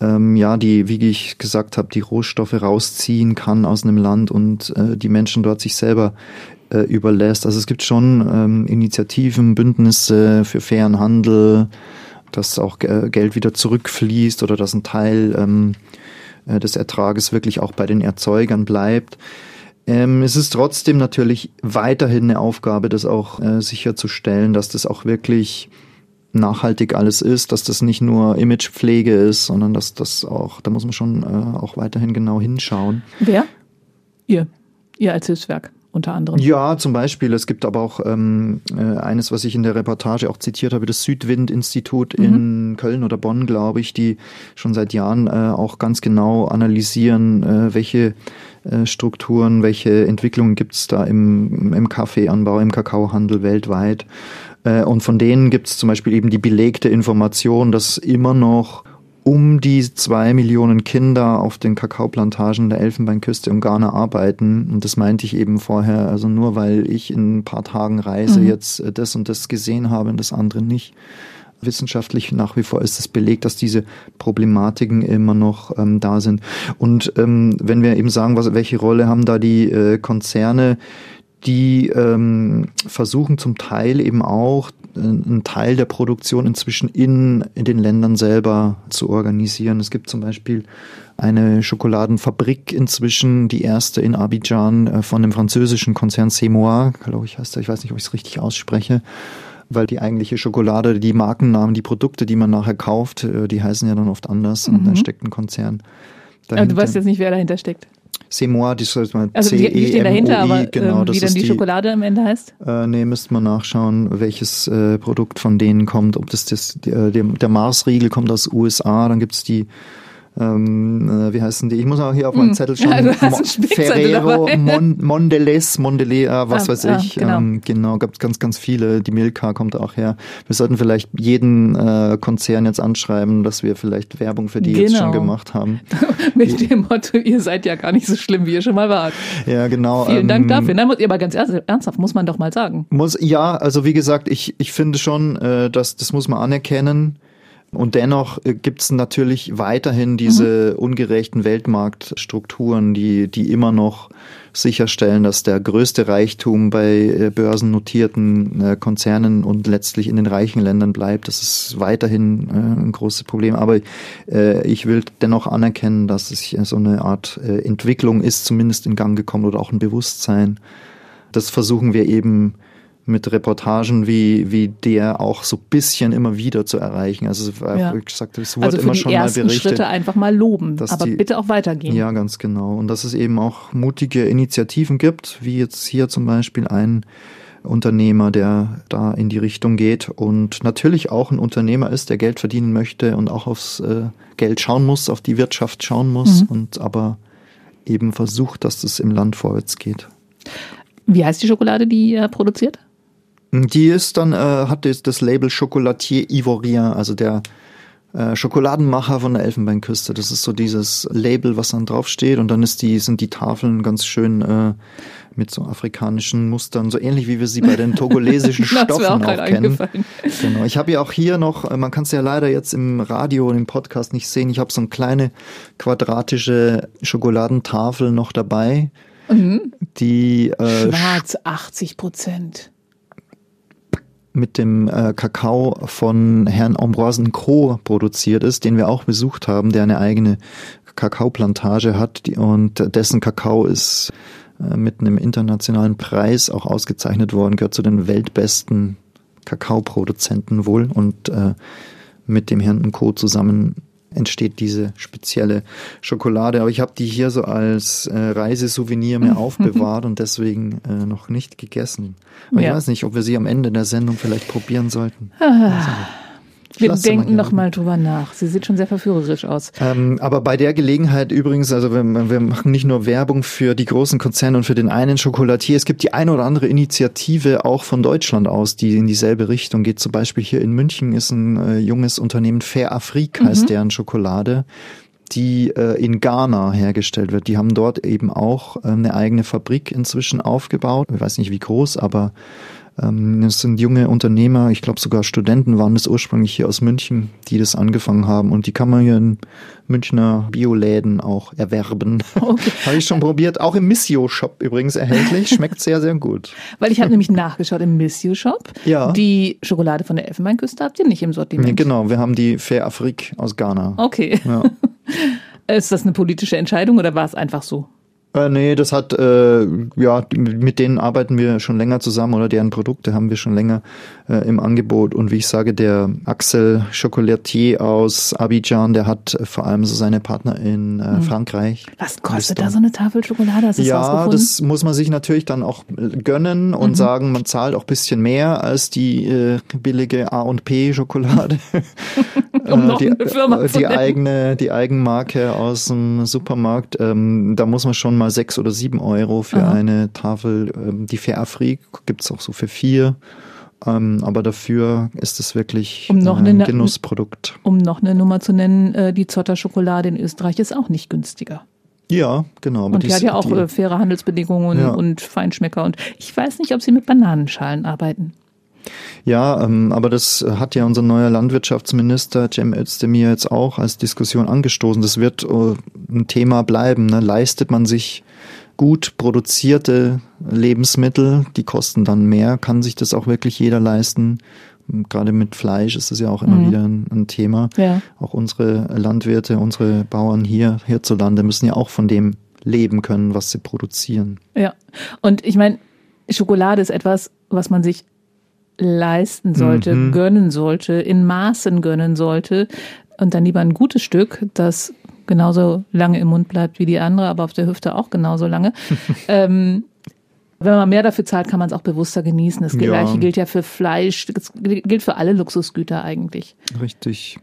ähm, ja, die, wie ich gesagt habe, die Rohstoffe rausziehen kann aus einem Land und äh, die Menschen dort sich selber äh, überlässt. Also es gibt schon ähm, Initiativen, Bündnisse für fairen Handel, dass auch äh, Geld wieder zurückfließt oder dass ein Teil ähm, des Ertrages wirklich auch bei den Erzeugern bleibt. Ähm, es ist trotzdem natürlich weiterhin eine Aufgabe, das auch äh, sicherzustellen, dass das auch wirklich nachhaltig alles ist, dass das nicht nur Imagepflege ist, sondern dass das auch, da muss man schon äh, auch weiterhin genau hinschauen. Wer? Ihr. Ihr als Hilfswerk. Unter anderem. Ja, zum Beispiel. Es gibt aber auch ähm, eines, was ich in der Reportage auch zitiert habe, das Südwind-Institut mhm. in Köln oder Bonn, glaube ich, die schon seit Jahren äh, auch ganz genau analysieren, äh, welche äh, Strukturen, welche Entwicklungen gibt es da im, im Kaffeeanbau, im Kakaohandel weltweit. Äh, und von denen gibt es zum Beispiel eben die belegte Information, dass immer noch um die zwei Millionen Kinder auf den Kakaoplantagen der Elfenbeinküste und Ghana arbeiten. Und das meinte ich eben vorher. Also nur weil ich in ein paar Tagen Reise mhm. jetzt das und das gesehen habe und das andere nicht. Wissenschaftlich nach wie vor ist es belegt, dass diese Problematiken immer noch ähm, da sind. Und ähm, wenn wir eben sagen, was, welche Rolle haben da die äh, Konzerne, die ähm, versuchen zum Teil eben auch, einen Teil der Produktion inzwischen in, in den Ländern selber zu organisieren. Es gibt zum Beispiel eine Schokoladenfabrik inzwischen, die erste in Abidjan von dem französischen Konzern Semois, glaube ich heißt er, ich weiß nicht, ob ich es richtig ausspreche, weil die eigentliche Schokolade, die Markennamen, die Produkte, die man nachher kauft, die heißen ja dann oft anders mhm. und da steckt ein Konzern dahinter. Aber du weißt jetzt nicht, wer dahinter steckt. Cemoi, die soll man also C E M O I, aber, genau, ähm, das wie dann die, die Schokolade am Ende heißt? Äh, nee, müsste man nachschauen, welches äh, Produkt von denen kommt, ob das, das die, der, der Mars-Riegel kommt aus U S A, dann gibt's die ähm, äh, wie heißen die? Ich muss auch hier auf meinen mm. Zettel schauen. Also, Mo- Ferrero, Mon- Mondelez, Mondelez, äh, was ah, weiß ah, ich. Genau, ähm, genau, gab es ganz, ganz viele. Die Milka kommt auch her. Wir sollten vielleicht jeden äh, Konzern jetzt anschreiben, dass wir vielleicht Werbung für die genau. jetzt schon gemacht haben. Mit dem Motto, ihr seid ja gar nicht so schlimm, wie ihr schon mal wart. Ja, genau. Vielen ähm, Dank dafür. Nein, aber ganz ernsthaft, muss man doch mal sagen. Muss, ja, also wie gesagt, ich, ich finde schon, äh, dass, das muss man anerkennen. Und dennoch gibt's natürlich weiterhin diese ungerechten Weltmarktstrukturen, die, die immer noch sicherstellen, dass der größte Reichtum bei börsennotierten Konzernen und letztlich in den reichen Ländern bleibt. Das ist weiterhin ein großes Problem. Aber ich will dennoch anerkennen, dass es so eine Art Entwicklung ist, zumindest in Gang gekommen, oder auch ein Bewusstsein. Das versuchen wir eben mit Reportagen wie, wie der auch so ein bisschen immer wieder zu erreichen. Also es war, ja. wie gesagt, es wurde also immer schon mal berichtet. Also für die ersten Schritte einfach mal loben, aber die, bitte auch weitergehen. Ja, ganz genau. Und dass es eben auch mutige Initiativen gibt, wie jetzt hier zum Beispiel ein Unternehmer, der da in die Richtung geht und natürlich auch ein Unternehmer ist, der Geld verdienen möchte und auch aufs äh, Geld schauen muss, auf die Wirtschaft schauen muss mhm. und aber eben versucht, dass es im Land vorwärts geht. Wie heißt die Schokolade, die er produziert? Die ist dann, äh, hat das, das Label Chocolatier Ivoirien, also der äh, Schokoladenmacher von der Elfenbeinküste. Das ist so dieses Label, was dann draufsteht. Und dann ist die, sind die Tafeln ganz schön äh, mit so afrikanischen Mustern, so ähnlich wie wir sie bei den togolesischen Stoffen auch, auch kennen. Genau. Ich habe ja auch hier noch, man kann es ja leider jetzt im Radio und im Podcast nicht sehen, ich habe so eine kleine quadratische Schokoladentafel noch dabei. Mhm. Die äh, schwarz, achtzig Prozent. Mit dem äh, Kakao von Herrn Ambroisen Co. produziert ist, den wir auch besucht haben, der eine eigene Kakaoplantage hat, die, und dessen Kakao ist äh, mit einem internationalen Preis auch ausgezeichnet worden, gehört zu den weltbesten Kakaoproduzenten wohl, und äh, mit dem Herrn Co. zusammen entsteht diese spezielle Schokolade. Aber ich habe die hier so als äh, Reisesouvenir mir aufbewahrt und deswegen äh, noch nicht gegessen. Aber ja. Ich weiß nicht, ob wir sie am Ende der Sendung vielleicht probieren sollten. Also, wir denken noch mal drüber nach. Sie sieht schon sehr verführerisch aus. Ähm, aber bei der Gelegenheit übrigens, also wir, wir machen nicht nur Werbung für die großen Konzerne und für den einen Schokolatier. Es gibt die eine oder andere Initiative auch von Deutschland aus, die in dieselbe Richtung geht. Zum Beispiel hier in München ist ein äh, junges Unternehmen, Fair Afrique heißt mhm. deren Schokolade, die äh, in Ghana hergestellt wird. Die haben dort eben auch äh, eine eigene Fabrik inzwischen aufgebaut. Ich weiß nicht, wie groß, aber es sind junge Unternehmer, ich glaube sogar Studenten waren es ursprünglich hier aus München, die das angefangen haben. Und die kann man hier in Münchner Bioläden auch erwerben. Okay. Habe ich schon probiert, auch im Missio-Shop übrigens erhältlich. Schmeckt sehr, sehr gut. Weil ich habe nämlich nachgeschaut im Missio-Shop. Ja. Die Schokolade von der Elfenbeinküste habt ihr nicht im Sortiment. Genau, wir haben die Fair Afrique aus Ghana. Okay. Ja. Ist das eine politische Entscheidung oder war es einfach so? Äh, nee, das hat, äh, ja, mit denen arbeiten wir schon länger zusammen, oder deren Produkte haben wir schon länger äh, im Angebot. Und wie ich sage, der Axel Chocolatier aus Abidjan, der hat äh, vor allem so seine Partner in äh, hm. Frankreich. Was kostet da so eine Tafel Schokolade? Hast du das rausgefunden? Ja, das muss man sich natürlich dann auch gönnen und mhm. sagen, man zahlt auch ein bisschen mehr als die äh, billige A und P Schokolade. um äh, noch die, eine Firma zu die eigene, die Eigenmarke aus dem Supermarkt. Ähm, da muss man schon mal sechs oder sieben Euro für Aha. eine Tafel. Die Fair Afrique gibt es auch so für vier. Aber dafür ist es wirklich um noch ein eine, Genussprodukt. Um noch eine Nummer zu nennen, die Zotter Schokolade in Österreich ist auch nicht günstiger. Ja, genau. Aber und die, die hat ja auch die, faire Handelsbedingungen ja. und Feinschmecker. Und ich weiß nicht, ob sie mit Bananenschalen arbeiten. Ja, ähm, aber das hat ja unser neuer Landwirtschaftsminister Cem Özdemir jetzt auch als Diskussion angestoßen. Das wird äh, ein Thema bleiben. Ne? Leistet man sich gut produzierte Lebensmittel, die kosten dann mehr, kann sich das auch wirklich jeder leisten? Gerade mit Fleisch ist das ja auch immer mhm. wieder ein, ein Thema. Ja. Auch unsere Landwirte, unsere Bauern hier hierzulande müssen ja auch von dem leben können, was sie produzieren. Ja, und ich meine, Schokolade ist etwas, was man sich leisten sollte, mhm. gönnen sollte, in Maßen gönnen sollte und dann lieber ein gutes Stück, das genauso lange im Mund bleibt wie die andere, aber auf der Hüfte auch genauso lange. ähm, Wenn man mehr dafür zahlt, kann man es auch bewusster genießen. Das Gleiche gilt ja für Fleisch, das gilt für alle Luxusgüter eigentlich. Richtig.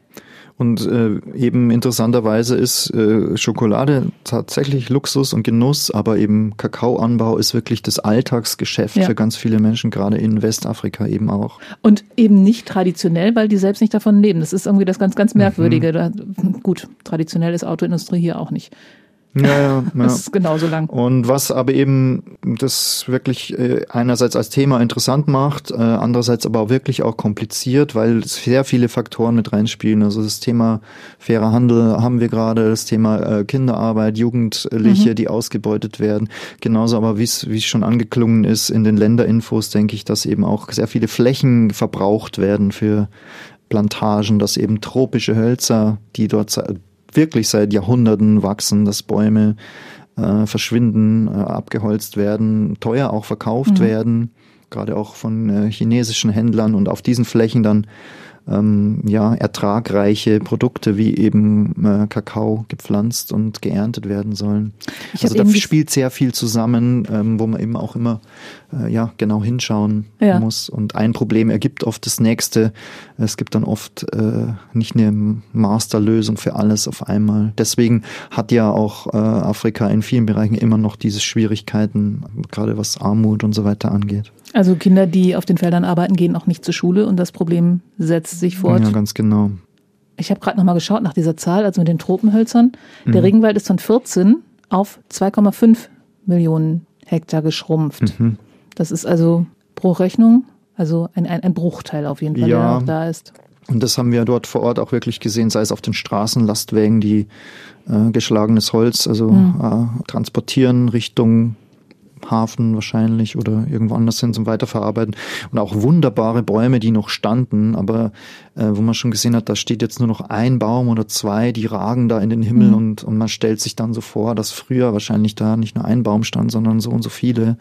Und äh, eben interessanterweise ist äh, Schokolade tatsächlich Luxus und Genuss, aber eben Kakaoanbau ist wirklich das Alltagsgeschäft ja. für ganz viele Menschen, gerade in Westafrika eben auch. Und eben nicht traditionell, weil die selbst nicht davon leben. Das ist irgendwie das ganz, ganz Merkwürdige. Mhm. Da, gut, traditionell ist Autoindustrie hier auch nicht. Ja, ja, ja. Das ist genauso lang. Und was aber eben das wirklich äh, einerseits als Thema interessant macht, äh, andererseits aber auch wirklich auch kompliziert, weil sehr viele Faktoren mit reinspielen. Also das Thema fairer Handel haben wir gerade, das Thema äh, Kinderarbeit, Jugendliche, mhm. die ausgebeutet werden. Genauso aber, wie es wie es schon angeklungen ist in den Länderinfos, denke ich, dass eben auch sehr viele Flächen verbraucht werden für Plantagen, dass eben tropische Hölzer, die dort wirklich seit Jahrhunderten wachsen, dass Bäume äh, verschwinden, äh, abgeholzt werden, teuer auch verkauft mhm. werden, gerade auch von äh, chinesischen Händlern und auf diesen Flächen dann ähm, ja ertragreiche Produkte wie eben äh, Kakao gepflanzt und geerntet werden sollen. Ich also da spielt sehr viel zusammen, ähm, wo man eben auch immer äh, ja genau hinschauen ja. muss. Und ein Problem ergibt oft das nächste. Es gibt dann oft äh, nicht eine Masterlösung für alles auf einmal. Deswegen hat ja auch äh, Afrika in vielen Bereichen immer noch diese Schwierigkeiten, gerade was Armut und so weiter angeht. Also Kinder, die auf den Feldern arbeiten, gehen auch nicht zur Schule und das Problem setzt sich fort. Ja, ganz genau. Ich habe gerade nochmal geschaut nach dieser Zahl, also mit den Tropenhölzern. Mhm. Der Regenwald ist von vierzehn auf zwei Komma fünf Millionen Hektar geschrumpft. Mhm. Das ist also pro Rechnung, also ein, ein, ein Bruchteil auf jeden Fall, ja. der noch da ist. Und das haben wir dort vor Ort auch wirklich gesehen, sei es auf den Straßen, Lastwägen, die äh, geschlagenes Holz also mhm. äh, transportieren Richtung Hafen wahrscheinlich oder irgendwo anders hin zum Weiterverarbeiten. Und auch wunderbare Bäume, die noch standen, aber äh, wo man schon gesehen hat, da steht jetzt nur noch ein Baum oder zwei, die ragen da in den Himmel mhm. und, und man stellt sich dann so vor, dass früher wahrscheinlich da nicht nur ein Baum stand, sondern so und so viele.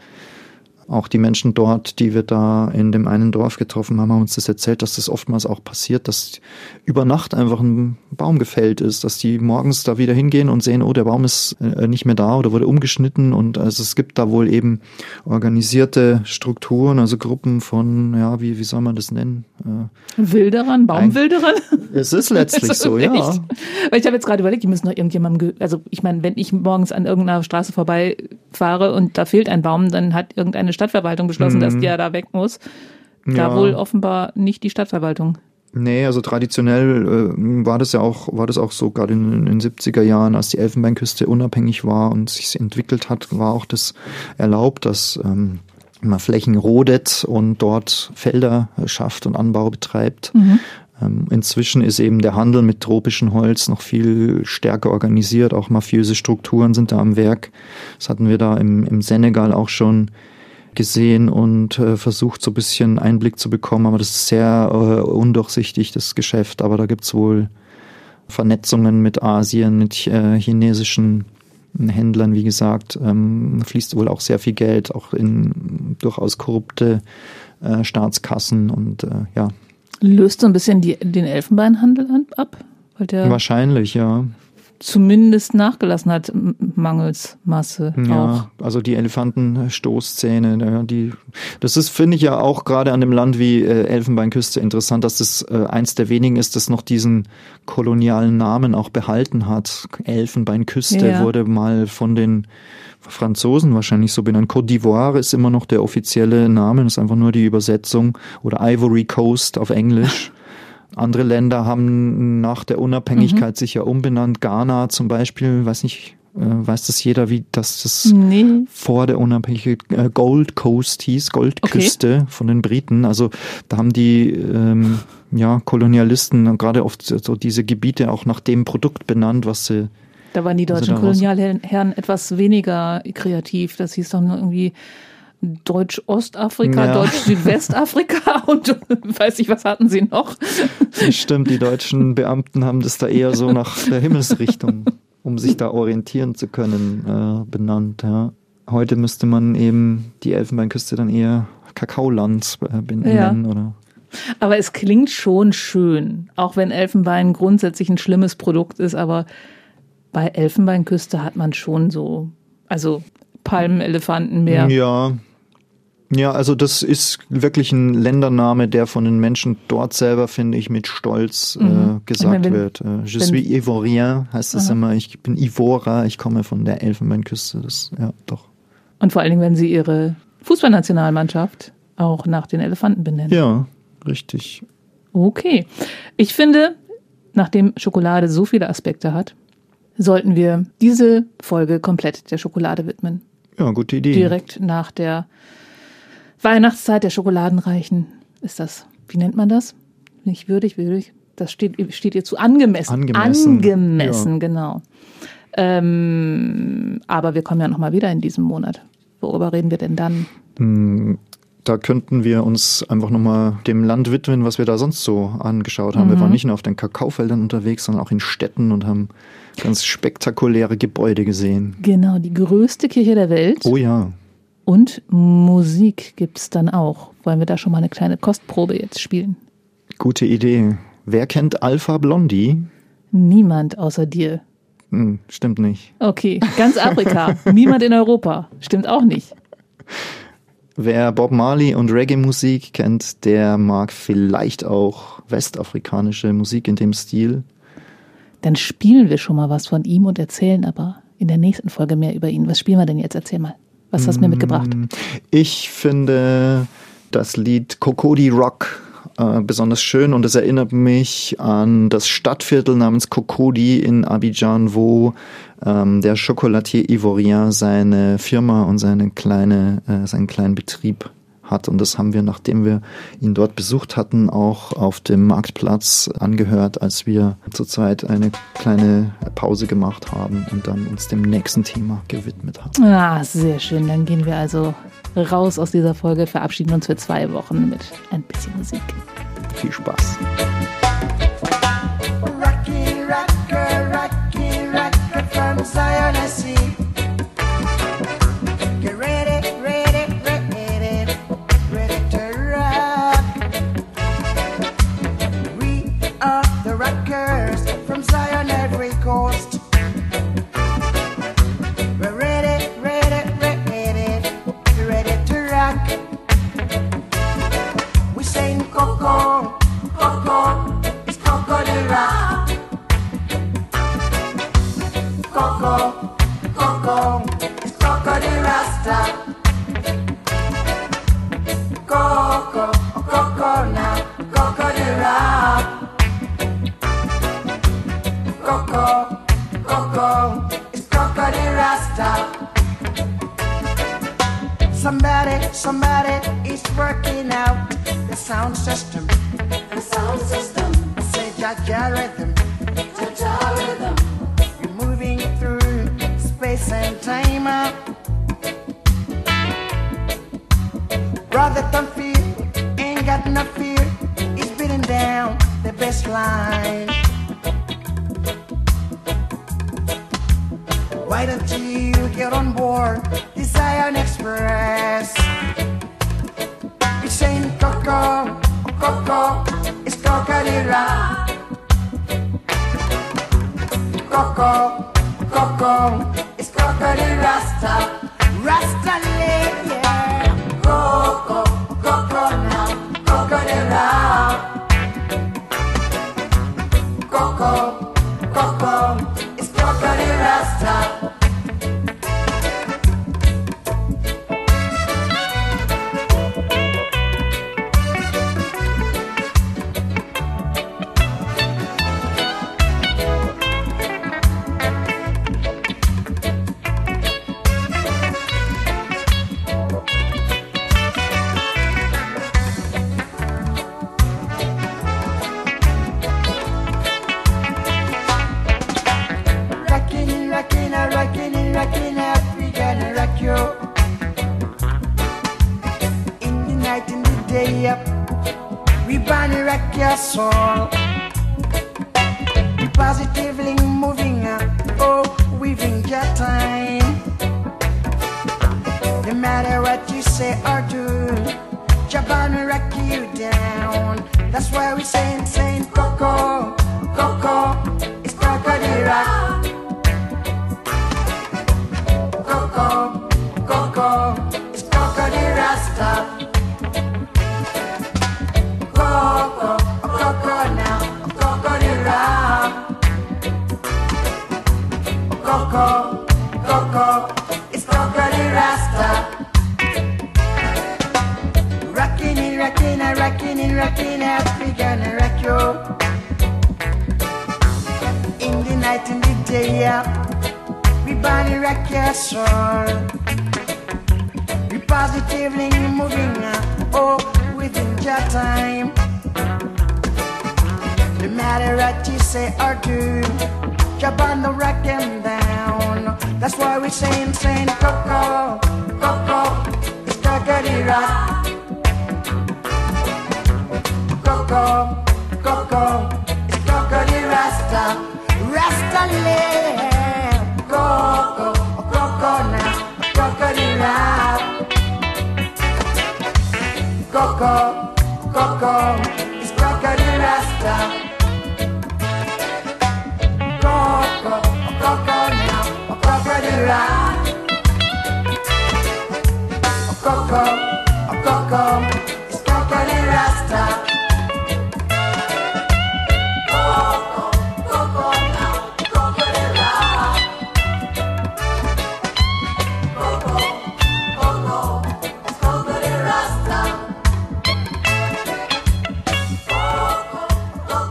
Auch die Menschen dort, die wir da in dem einen Dorf getroffen haben, haben uns das erzählt, dass das oftmals auch passiert, dass über Nacht einfach ein Baum gefällt ist, dass die morgens da wieder hingehen und sehen, oh, der Baum ist nicht mehr da oder wurde umgeschnitten. Und also es gibt da wohl eben organisierte Strukturen, also Gruppen von, ja, wie, wie soll man das nennen? Wilderern, Baumwilderern? Es ist letztlich ist so, nicht? Ja. Weil ich habe jetzt gerade überlegt, ich müssen noch irgendjemandem, also ich meine, wenn ich morgens an irgendeiner Straße vorbeifahre und da fehlt ein Baum, dann hat irgendeine Stadtverwaltung beschlossen, mhm. dass der da weg muss. Da ja. wohl offenbar nicht die Stadtverwaltung. Nee, also traditionell äh, war das ja auch, war das auch so, gerade in den siebziger Jahren, als die Elfenbeinküste unabhängig war und sich entwickelt hat, war auch das erlaubt, dass ähm, man Flächen rodet und dort Felder schafft und Anbau betreibt. Mhm. Inzwischen ist eben der Handel mit tropischem Holz noch viel stärker organisiert. Auch mafiöse Strukturen sind da am Werk. Das hatten wir da im, im Senegal auch schon gesehen und äh, versucht, so ein bisschen Einblick zu bekommen. Aber das ist sehr äh, undurchsichtig, das Geschäft. Aber da gibt es wohl Vernetzungen mit Asien, mit äh, chinesischen Händlern, wie gesagt. Ähm, fließt wohl auch sehr viel Geld, auch in durchaus korrupte äh, Staatskassen und äh, ja. Löst so ein bisschen die, den Elfenbeinhandel ab? Weil der wahrscheinlich, ja. Zumindest nachgelassen hat, mangels Masse ja, auch. Also die Elefantenstoßzähne, die, das ist, finde ich ja auch gerade an dem Land wie Elfenbeinküste interessant, dass das eins der wenigen ist, das noch diesen kolonialen Namen auch behalten hat. Elfenbeinküste ja. wurde mal von den Franzosen wahrscheinlich so benannt. Côte d'Ivoire ist immer noch der offizielle Name, das ist einfach nur die Übersetzung oder Ivory Coast auf Englisch. Andere Länder haben nach der Unabhängigkeit mhm. sich ja umbenannt. Ghana zum Beispiel, weiß nicht, äh, weiß das jeder, wie dass das nee. vor der Unabhängigkeit äh, Gold Coast hieß, Goldküste okay. von den Briten. Also da haben die ähm, ja Kolonialisten gerade oft so diese Gebiete auch nach dem Produkt benannt, was sie. Da waren die deutschen Kolonialherren etwas weniger kreativ. Das hieß doch nur irgendwie Deutsch-Ostafrika, ja. Deutsch-Südwestafrika und weiß ich, was hatten sie noch? Stimmt, die deutschen Beamten haben das da eher so nach der Himmelsrichtung, um sich da orientieren zu können, äh, benannt. Ja. Heute müsste man eben die Elfenbeinküste dann eher Kakaoland äh, benennen. Ja. Oder? Aber es klingt schon schön, auch wenn Elfenbein grundsätzlich ein schlimmes Produkt ist, aber bei Elfenbeinküste hat man schon so, also Palmen, Elefanten, Meer. Ja, Ja, also das ist wirklich ein Ländername, der von den Menschen dort selber, finde ich, mit Stolz mhm. äh, gesagt meine, wenn, wird. Äh, Je suis Ivoirien heißt das aha. immer, ich bin Ivora, ich komme von der Elfenbeinküste. Das, ja, doch. Und vor allen Dingen, wenn Sie Ihre Fußballnationalmannschaft auch nach den Elefanten benennen. Ja, richtig. Okay. Ich finde, nachdem Schokolade so viele Aspekte hat, sollten wir diese Folge komplett der Schokolade widmen. Ja, gute Idee. Direkt nach der Weihnachtszeit, der Schokoladenreichen, ist das, wie nennt man das? Nicht würdig, würdig, das steht, steht ihr zu angemessen. Angemessen, angemessen ja. Genau. Ähm, aber wir kommen ja nochmal wieder in diesem Monat. Worüber reden wir denn dann? Da könnten wir uns einfach nochmal dem Land widmen, was wir da sonst so angeschaut haben. Mhm. Wir waren nicht nur auf den Kakaofeldern unterwegs, sondern auch in Städten und haben ganz spektakuläre Gebäude gesehen. Genau, die größte Kirche der Welt. Oh ja. Und Musik gibt's dann auch. Wollen wir da schon mal eine kleine Kostprobe jetzt spielen? Gute Idee. Wer kennt Alpha Blondy? Niemand außer dir. Hm, stimmt nicht. Okay, ganz Afrika. Niemand in Europa. Stimmt auch nicht. Wer Bob Marley und Reggae-Musik kennt, der mag vielleicht auch westafrikanische Musik in dem Stil. Dann spielen wir schon mal was von ihm und erzählen aber in der nächsten Folge mehr über ihn. Was spielen wir denn jetzt? Erzähl mal. Was hast du mir mitgebracht? Ich finde das Lied Cocody Rock äh, besonders schön und es erinnert mich an das Stadtviertel namens Cocody in Abidjan, wo ähm, der Chocolatier Ivoirien seine Firma und seine kleine, äh, seinen kleinen Betrieb hat. Und das haben wir, nachdem wir ihn dort besucht hatten, auch auf dem Marktplatz angehört, als wir zurzeit eine kleine Pause gemacht haben und dann uns dem nächsten Thema gewidmet haben. Ah, sehr schön. Dann gehen wir also raus aus dieser Folge, verabschieden uns für zwei Wochen mit ein bisschen Musik. Viel Spaß. Rocky, rocker, rocky, rocker from Zionist. Coco, Coco, it's Cocodera.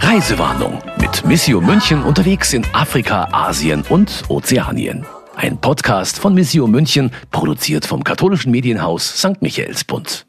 Reisewarnung mit Missio München unterwegs in Afrika, Asien und Ozeanien. Ein Podcast von Missio München, produziert vom katholischen Medienhaus Sankt Michaelsbund.